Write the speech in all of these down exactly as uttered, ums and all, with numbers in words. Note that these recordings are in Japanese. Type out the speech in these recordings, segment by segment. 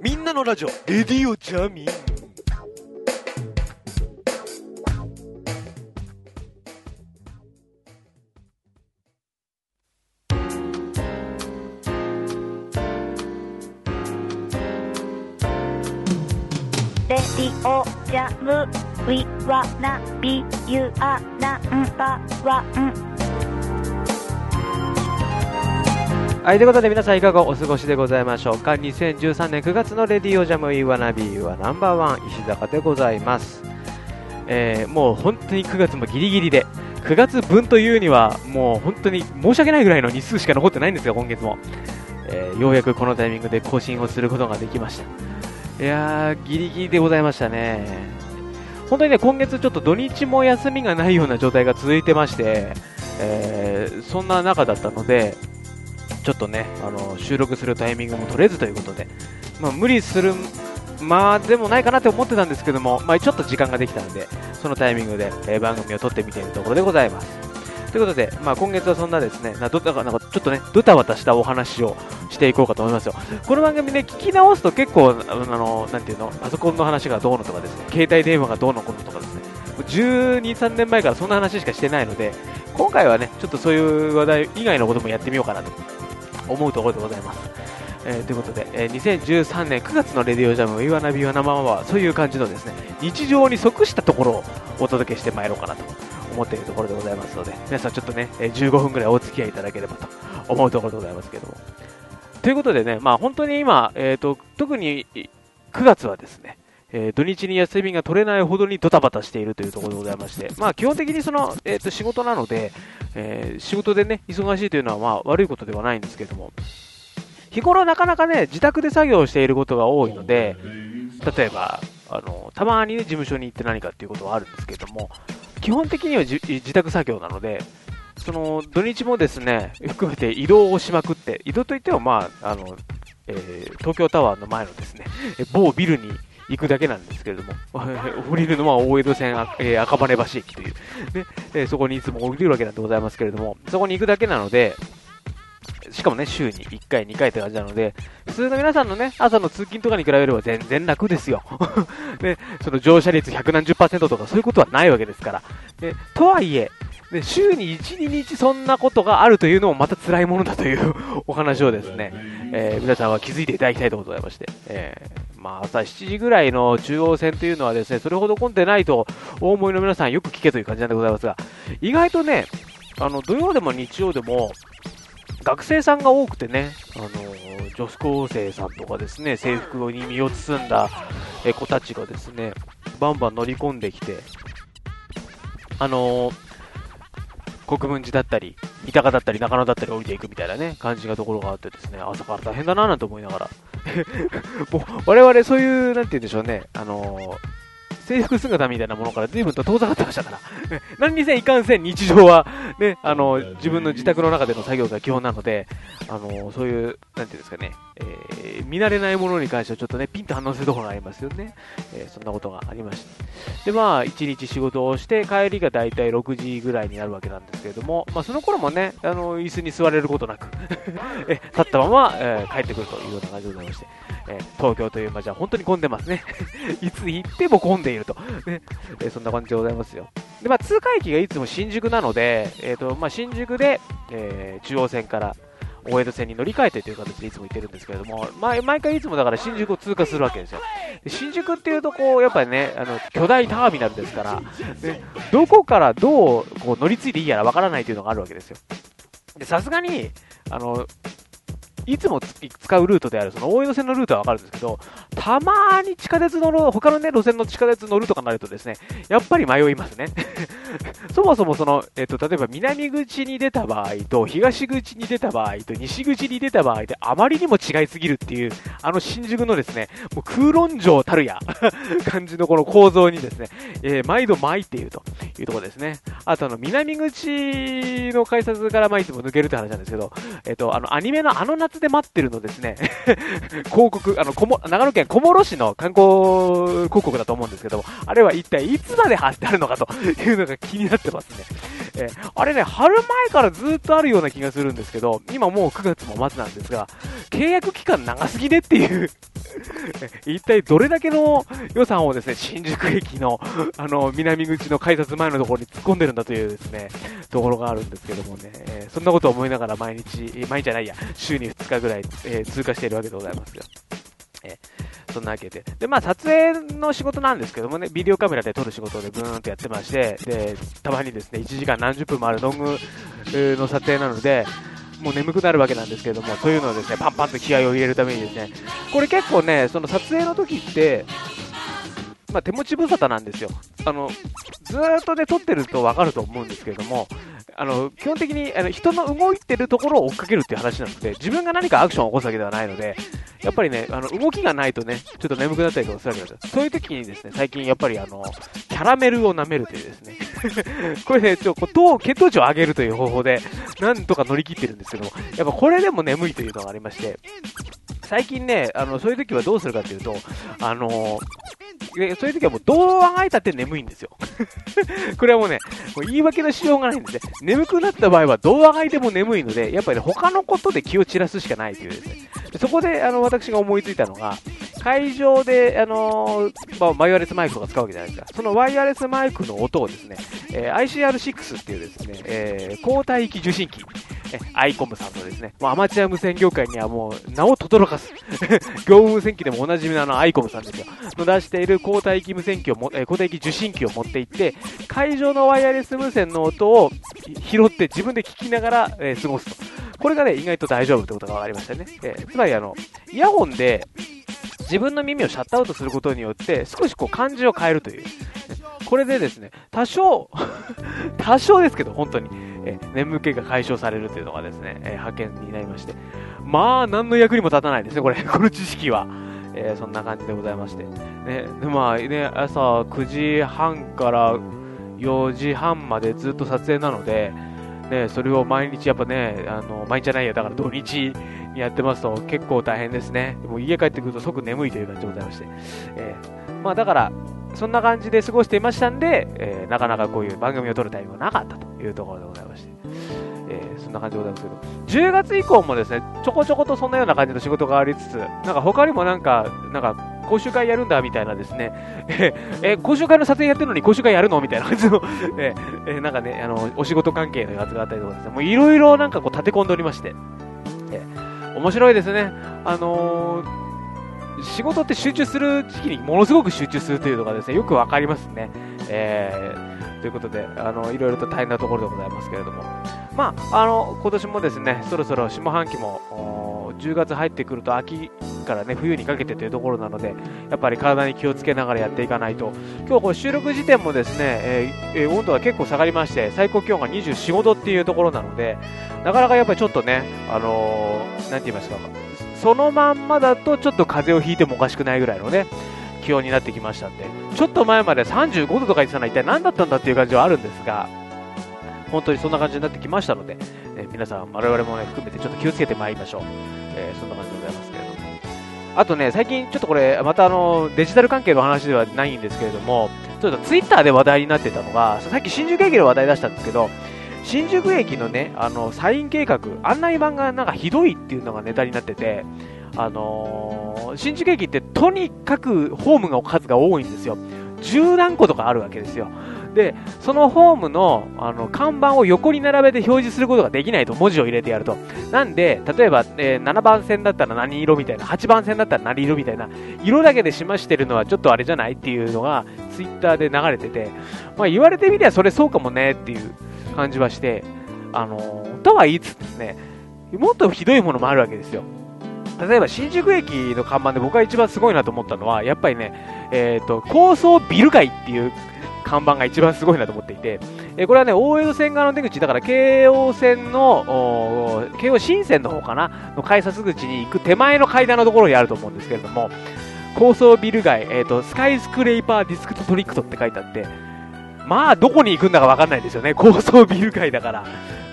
みんなのラジオレディオジャミン。レディオジャム We wanna be you are number one。はい、ということで皆さんいかがお過ごしでございましょうか。にせんじゅうさんねんくがつのレディオジャムイワナビーはナンバーワン石坂でございます、えー、もう本当にくがつもギリギリでくがつぶんというにはもう本当に申し訳ないぐらいの日数しか残ってないんですよ今月も、えー、ようやくこのタイミングで更新をすることができました。いやーギリギリでございましたね。本当にね今月ちょっと土日も休みがないような状態が続いてまして、えー、そんな中だったのでちょっとねあの収録するタイミングも取れずということで、まあ、無理するまあでもないかなって思ってたんですけども、まあ、ちょっと時間ができたのでそのタイミングで、えー、番組を撮ってみているところでございますということで、まあ、今月はそんなですねなどなんかちょっとねドタバタしたお話をしていこうかと思いますよ。この番組ね聞き直すと結構あのなんていうのパソコンの話がどうのとかですね携帯電話がどうのこうのとかですねじゅうに、さんねんまえからそんな話しかしてないので今回はねちょっとそういう話題以外のこともやってみようかなと思うところでございます、えー、ということで、えー、にせんじゅうさんねんくがつのレディオジャムイワナビワナママはそういう感じのですね日常に即したところをお届けしてまいろうかなと思っているところでございますので皆さんちょっとねじゅうごふんぐらいお付き合いいただければと思うところでございますけどもということでね、まあ、本当に今、えー、と特にくがつはですねえー、土日に休みが取れないほどにドタバタしているというところでございまして、まあ、基本的にその、えー、と仕事なので、えー、仕事で、ね、忙しいというのは、まあ、悪いことではないんですけども日頃なかなか、ね、自宅で作業をしていることが多いので例えばあのたまに、ね、事務所に行って何かということはあるんですけども基本的にはじ自宅作業なのでその土日もですね含めて移動をしまくって移動といっても、まああのえー、東京タワーの前のですね某ビルに行くだけなんですけれども降りるのは大江戸線、えー、赤羽橋駅という、ねえー、そこにいつも降りるわけなんでございますけれどもそこに行くだけなのでしかもね週にいっかいにかいって感じなので普通の皆さんのね朝の通勤とかに比べれば全然楽ですよ、ね、その乗車率ひゃくなんじゅっパーセントとかそういうことはないわけですから、ね、とはいえで週にいち、ににちそんなことがあるというのもまた辛いものだというお話をですね、えー、皆さんは気づいていただきたいとございまして、えーまあ、朝しちじぐらいの中央線というのはですねそれほど混んでないとお思いの皆さんよく聞けという感じなんでございますが意外とねあの土曜でも日曜でも学生さんが多くてねあの女子高生さんとかですね制服に身を包んだ子たちがですねバンバン乗り込んできてあの国分寺だったり三鷹だったり中野だったり降りていくみたいなね感じのところがあってですね朝から大変だななんて思いながらもう我々そういうなんて言うんでしょうねあのー、制服姿みたいなものから随分と遠ざかってましたから何にせんいかんせん日常はねあのー、自分の自宅の中での作業が基本なのであのー、そういうなんていうんですかね、えー、見慣れないものに関してはちょっとねピンと反応するところがありますよね、えー、そんなことがありました。でまあいちにち仕事をして帰りがだいたいろくじぐらいになるわけなんですけれども、まあ、その頃もねあの椅子に座れることなくえ立ったまま、えー、帰ってくるというような感じでございまして、えー、東京という街は本当に混んでますねいつ行っても混んでいると、ねえー、そんな感じでございますよ。で、まあ、通過駅がいつも新宿なので、えーとまあ、新宿で、えー、中央線から大江戸線に乗り換えてという形でいつも行ってるんですけれども、まあ、毎回いつもだから新宿を通過するわけですよ。で新宿っていうとこうやっぱりねあの巨大ターミナルですからでどこからどう、こう乗り継いでいいやらわからないというのがあるわけですよ。でさすがにあのいつも使うルートであるその大江戸線のルートはわかるんですけどたまに地下鉄の路他の、ね、路線の地下鉄乗るとかになるとですねやっぱり迷いますねそもそもその、えっと、例えば南口に出た場合と東口に出た場合と西口に出た場合であまりにも違いすぎるっていうあの新宿のですねもう空論城たるや感じのこの構造にですね、えー、毎度参っているというところですね。あとあの南口の改札からまあいつも抜けるって話なんですけど、えっと、あのアニメのあの夏で待ってるのですね広告あのこも長野県小諸市の観光広告だと思うんですけどもあれは一体いつまで貼ってあるのかというのが気になってますね、ええー、あれね、春前からずっとあるような気がするんですけど、今もうくがつも末なんですが、契約期間長すぎでっていう一体どれだけの予算をですね、新宿駅のあの南口の改札前のところに突っ込んでるんだというですね、ところがあるんですけどもね、えー、そんなことを思いながら毎日、毎日じゃないや、週にふつかぐらい、えー、通過しているわけでございますよ。えー、そんなわけで。で、まあ、撮影の仕事なんですけどもね、ビデオカメラで撮る仕事でブーンとやってまして、で、たまにですね、いちじかん何十分もあるロングの撮影なので、もう眠くなるわけなんですけども、そういうのをですね、パンパンと気合を入れるためにですね、これ結構ね、その撮影の時って、まあ、手持ち無沙汰なんですよ。あの、ずーっとね、撮ってると分かると思うんですけども、あの基本的にあの人の動いてるところを追っかけるっていう話なので、自分が何かアクションを起こすわけではないので、やっぱりね、あの動きがないとね、ちょっと眠くなったりとかするわけです。そういう時にですね、最近やっぱりあのキャラメルを舐めるというですねこれね、ちょっとこう血糖値を上げるという方法でなんとか乗り切ってるんですけども、やっぱこれでも眠いというのがありまして、最近ね、あのそういう時はどうするかというと、あのでそういう時はもうどうあがいたって眠いんですよこれはもうね、もう言い訳のしようがないんですね。眠くなった場合はどうあがいても眠いので、やっぱり、ね、他のことで気を散らすしかないというですね。そこであの私が思いついたのが、会場で、あのーまあ、ワイヤレスマイクとか使うわけじゃないですか。そのワイヤレスマイクの音をですね、えー、アイシーアールシックス っていうですね、えー、高帯域受信機、えー、アイコムさんのですね、もうアマチュア無線業界にはもう名を轟かす業務無線機でもおなじみのあのアイコムさんですよの出している高帯域無線機をも、えー、高帯域受信機を持っていって、会場のワイヤレス無線の音を拾って自分で聞きながら、えー、過ごすと。これがね、意外と大丈夫ってことが分かりましたね。えー、つまりあのイヤホンで自分の耳をシャットアウトすることによって少しこう感じを変えるという、これでですね、多少多少ですけど本当にえ眠気が解消されるというのがですね、え発見になりまして、まあ何の役にも立たないですね、これこの知識は。えー、そんな感じでございまして、ね、でまあね、朝くじはんからよじはんまでずっと撮影なのでね、それを毎日やっぱね、あの毎日じゃないや、だから土日にやってますと結構大変ですね。もう家帰ってくると即眠いという感じでございまして、えー、まあだからそんな感じで過ごしていましたんで、えー、なかなかこういう番組を撮るタイミングがなかったというところでございまして、えー、そんな感じでございますけど、じゅうがつ以降もですね、ちょこちょことそんなような感じの仕事がありつつ、なんか他にもなんかなんか講習会やるんだみたいなですねえ講習会の撮影やってるのに講習会やるのみたいな感じのええなんかね、あのお仕事関係のやつがあったりとかですね、もういろいろなんかこう立て込んでおりまして、え面白いですね。あのー、仕事って集中する時期にものすごく集中するというのがですね、よくわかりますね。えー、ということで、あのいろいろと大変なところでございますけれども、まああの今年もですね、そろそろ下半期もじゅうがつ入ってくると秋からね、冬にかけてというところなので、やっぱり体に気をつけながらやっていかないと。今日これ収録時点もですね、えーえー、温度が結構下がりまして、最高気温がにじゅうよん、ごどっていうところなので、なかなかやっぱりちょっとね、あのー、なんて言いますか、そのまんまだとちょっと風邪をひいてもおかしくないぐらいのね気温になってきましたんで、ちょっと前までさんじゅうごどとか言ってたのは一体何だったんだっていう感じはあるんですが、本当にそんな感じになってきましたので、えー、皆さん我々もね含めてちょっと気をつけてまいりましょう。えー、そんな感じでございますけれども、あとね、最近ちょっとこれまたあのデジタル関係の話ではないんですけれども、ちょっとツイッターで話題になってたのが、さっき新宿駅で話題出したんですけど、新宿駅のね、あのサイン計画案内板がなんかひどいっていうのがネタになってて、あのー、新宿駅ってとにかくホームの数が多いんですよ。じゅうなんこととかあるわけですよ。でそのホーム の, あの看板を横に並べて表示することができないと、文字を入れてやると。なんで例えば、えー、ななばんせんだったら何色みたいな、はちばんせんだったら何色みたいな、色だけで示してるのはちょっとあれじゃないっていうのがツイッターで流れてて、まあ、言われてみればそれそうかもねっていう感じはして、あのー、とは言いつつですね、もっとひどいものもあるわけですよ。例えば新宿駅の看板で僕が一番すごいなと思ったのは、やっぱりね、えーと、高層ビル街っていう看板が一番すごいなと思っていて、えこれはね、大江戸線側の出口だから、京王線の京王新線の方かなの改札口に行く手前の階段のところにあると思うんですけれども、高層ビル街、えーと、スカイスクレーパーディスクトリクトって書いてあって、まあどこに行くんだか分かんないですよね、高層ビル街だから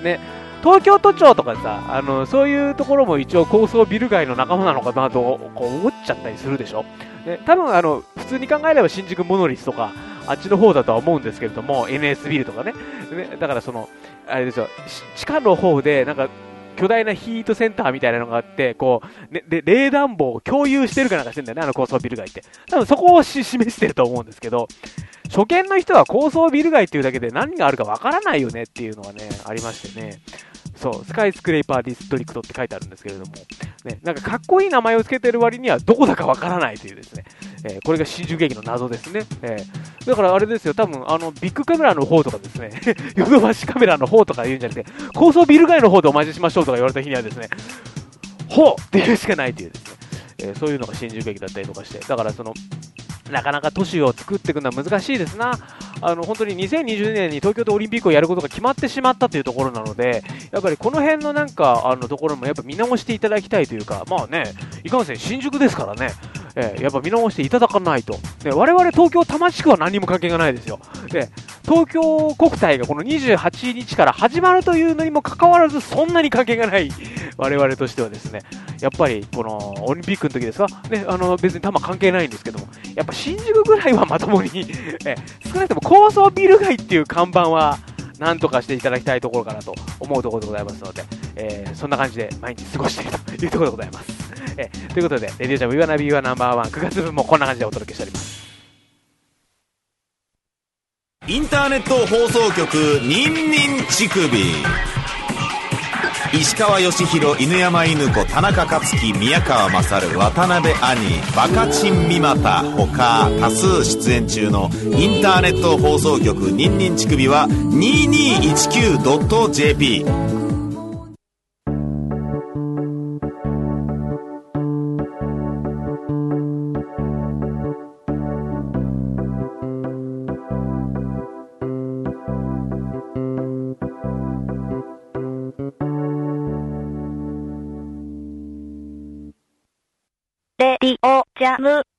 ね。東京都庁とかさ、あのそういうところも一応高層ビル街の仲間なのかなとこう思っちゃったりするでしょ。で多分あの普通に考えれば新宿モノリスとか、あっちの方だとは思うんですけれども、 エヌエス ビルとかね、ね、だからそのあれですよ、地下の方でなんか巨大なヒートセンターみたいなのがあって、こう、ね、で冷暖房を共有してるかなんかしてるんだよね、あの高層ビル街って。多分そこをし示してると思うんですけど、初見の人は高層ビル街っていうだけで何があるかわからないよねっていうのはね、ありましてね。そう、スカイスクレーパーディストリクトって書いてあるんですけれども、ね、なんかかっこいい名前をつけてる割にはどこだかわからないというですね、えー、これが新宿駅の謎ですね。えー、だからあれですよ、多分あのビッグカメラの方とかですね、ヨドバシカメラの方とか言うんじゃなくて、高層ビル街の方でお待ちしましょうとか言われた日にはですね、ほうって言うしかないというですね、えー、そういうのが新宿駅だったりとかして、だからその、なかなか都市を作っていくのは難しいですな。あの本当ににせんにじゅうねんに東京でオリンピックをやることが決まってしまったというところなので、やっぱりこの辺のなんかあのところもやっぱ見直していただきたいというか、まあね、いかんせん新宿ですからね、えー、やっぱ見直していただかないと、ね、我々東京多摩地区は何も関係がないですよ。で、東京国体がこのにじゅうはちにちから始まるというのにもかかわらずそんなに関係がない我々としてはですね、やっぱりこのオリンピックの時ですか、ね、あの別に多摩関係ないんですけども、やっぱ新宿ぐらいはまともにえ少なくとも高層ビル街っていう看板はなんとかしていただきたいところかなと思うところでございますので、えー、そんな感じで毎日過ごしているというところでございます。えということで、レディオジャム We Wanna Be Your Number ワン くがつぶんもこんな感じでお届けしております。インターネット放送局ニンニン乳首、石川義弘、犬山犬子、田中克樹、宮川勝、渡辺兄、バカチン三股他多数出演中のインターネット放送局ニンニン乳首は にーにーいちきゅうドットジェーピー。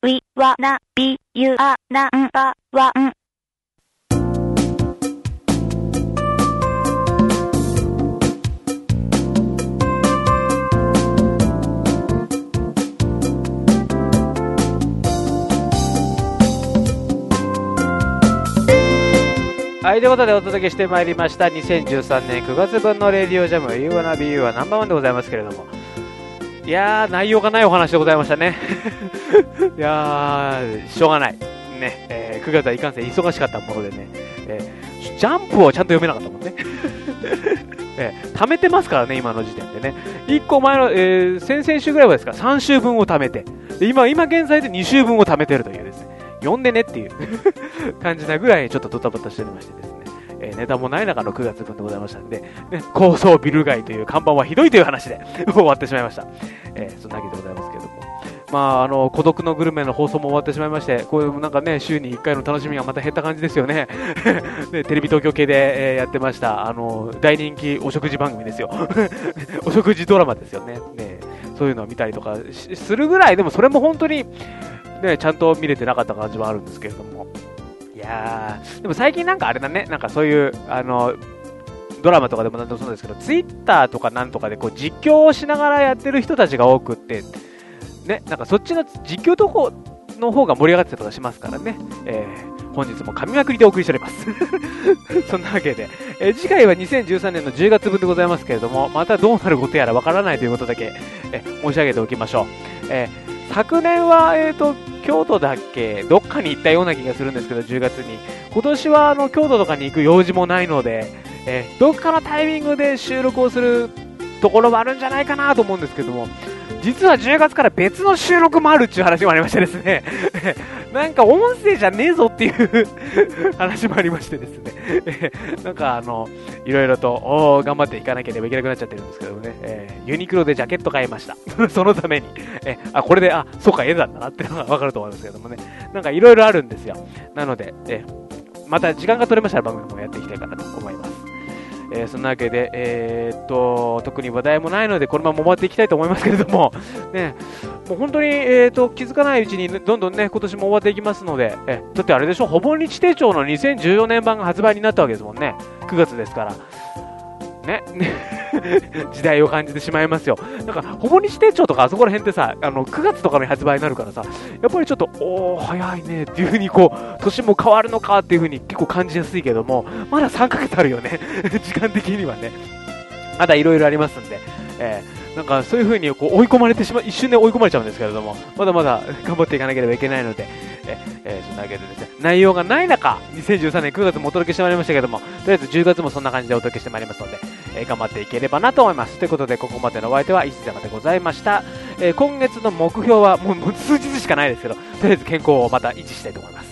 We wanna be your number one。はい、ということでお届けしてまいりましたにせんじゅうさんねんくがつぶんのレディオジャム You wanna be your number one でございますけれども、いやー、内容がないお話でございましたね。いやー、しょうがない。ね、えー、くがつはいかんせん忙しかったものでね、えー、ジャンプをちゃんと読めなかったもんね。えー、貯めてますからね、今の時点でね。いっこまえの、えー、先々週ぐらいはですか、さんしゅうぶんを貯めて、で今、今現在でにしゅうぶんを貯めてるというですね、読んでねっていう感じなぐらいちょっとドタバタしておりましてですね。えー、ネタもない中のくがつぶんでございましたんで、ね、高層ビル街という看板はひどいという話で終わってしまいました。えー、そんなわけでございますけれども、まあ、あの孤独のグルメの放送も終わってしまいまして、こういうなんかね、週にいっかいの楽しみがまた減った感じですよね。で、テレビ東京系で、えー、やってましたあの大人気お食事番組ですよ。お食事ドラマですよね。ね、そういうのを見たりとかするぐらい、でもそれも本当に、ね、ちゃんと見れてなかった感じはあるんですけれども、いやー、でも最近なんかあれだね、なんかそういうあのドラマとかでもなんでもそうですけど、ツイッターとかなんとかでこう実況をしながらやってる人たちが多くって、ね、なんかそっちの実況とこの方が盛り上がってたりとかしますからね、えー、本日も噛みまくりでお送りしております。そんなわけで、えー、次回はにせんじゅうさんねんのじゅうがつぶんでございますけれども、またどうなることやらわからないということだけ、えー、申し上げておきましょう。えー昨年は、えーと、京都だっけ、どっかに行ったような気がするんですけど、じゅうがつに。今年はあの京都とかに行く用事もないので、えー、どっかのタイミングで収録をするところもあるんじゃないかなと思うんですけども、実はじゅうがつから別の収録もあるっていう話もありましてですね。なんか音声じゃねえぞっていう話もありましてですね。なんかあのいろいろと頑張っていかなければいけなくなっちゃってるんですけどね、えー、ユニクロでジャケット買いました。そのために、えあこれであそうか絵だったなっていうのが分かると思うんですけどもね、なんかいろいろあるんですよ。なので、えまた時間が取れましたら番組もやっていきたいかなと思います。えー、そんなわけで、えー、っと特に話題もないのでこのまま回っていきたいと思いますけれども、ね、もう本当に、えー、っと気づかないうちにどんどんね今年も終わっていきますので、えだってあれでしょ、ほぼ日手帳のにせんじゅうよねんばんが発売になったわけですもんね、くがつですからね時代を感じてしまいますよ。なんかほぼ日店長とかあそこら辺ってさ、あのくがつとかに発売になるからさ、やっぱりちょっとおー早いねっていう風にこう年も変わるのかっていう風に結構感じやすいけども、まださんかげつあるよね時間的にはね、まだいろいろありますんで、えーなんかそういう風にこう追い込まれてしまう、一瞬で追い込まれちゃうんですけれども、まだまだ頑張っていかなければいけないので、ええそんなわけでですね、内容がない中にせんじゅうさんねんくがつもお届けしてまいりましたけれども、とりあえずじゅうがつもそんな感じでお届けしてまいりますので、え頑張っていければなと思います。ということで、ここまでのお相手は石坂でございました。え今月の目標はもう数日しかないですけど、とりあえず健康をまた維持したいと思います。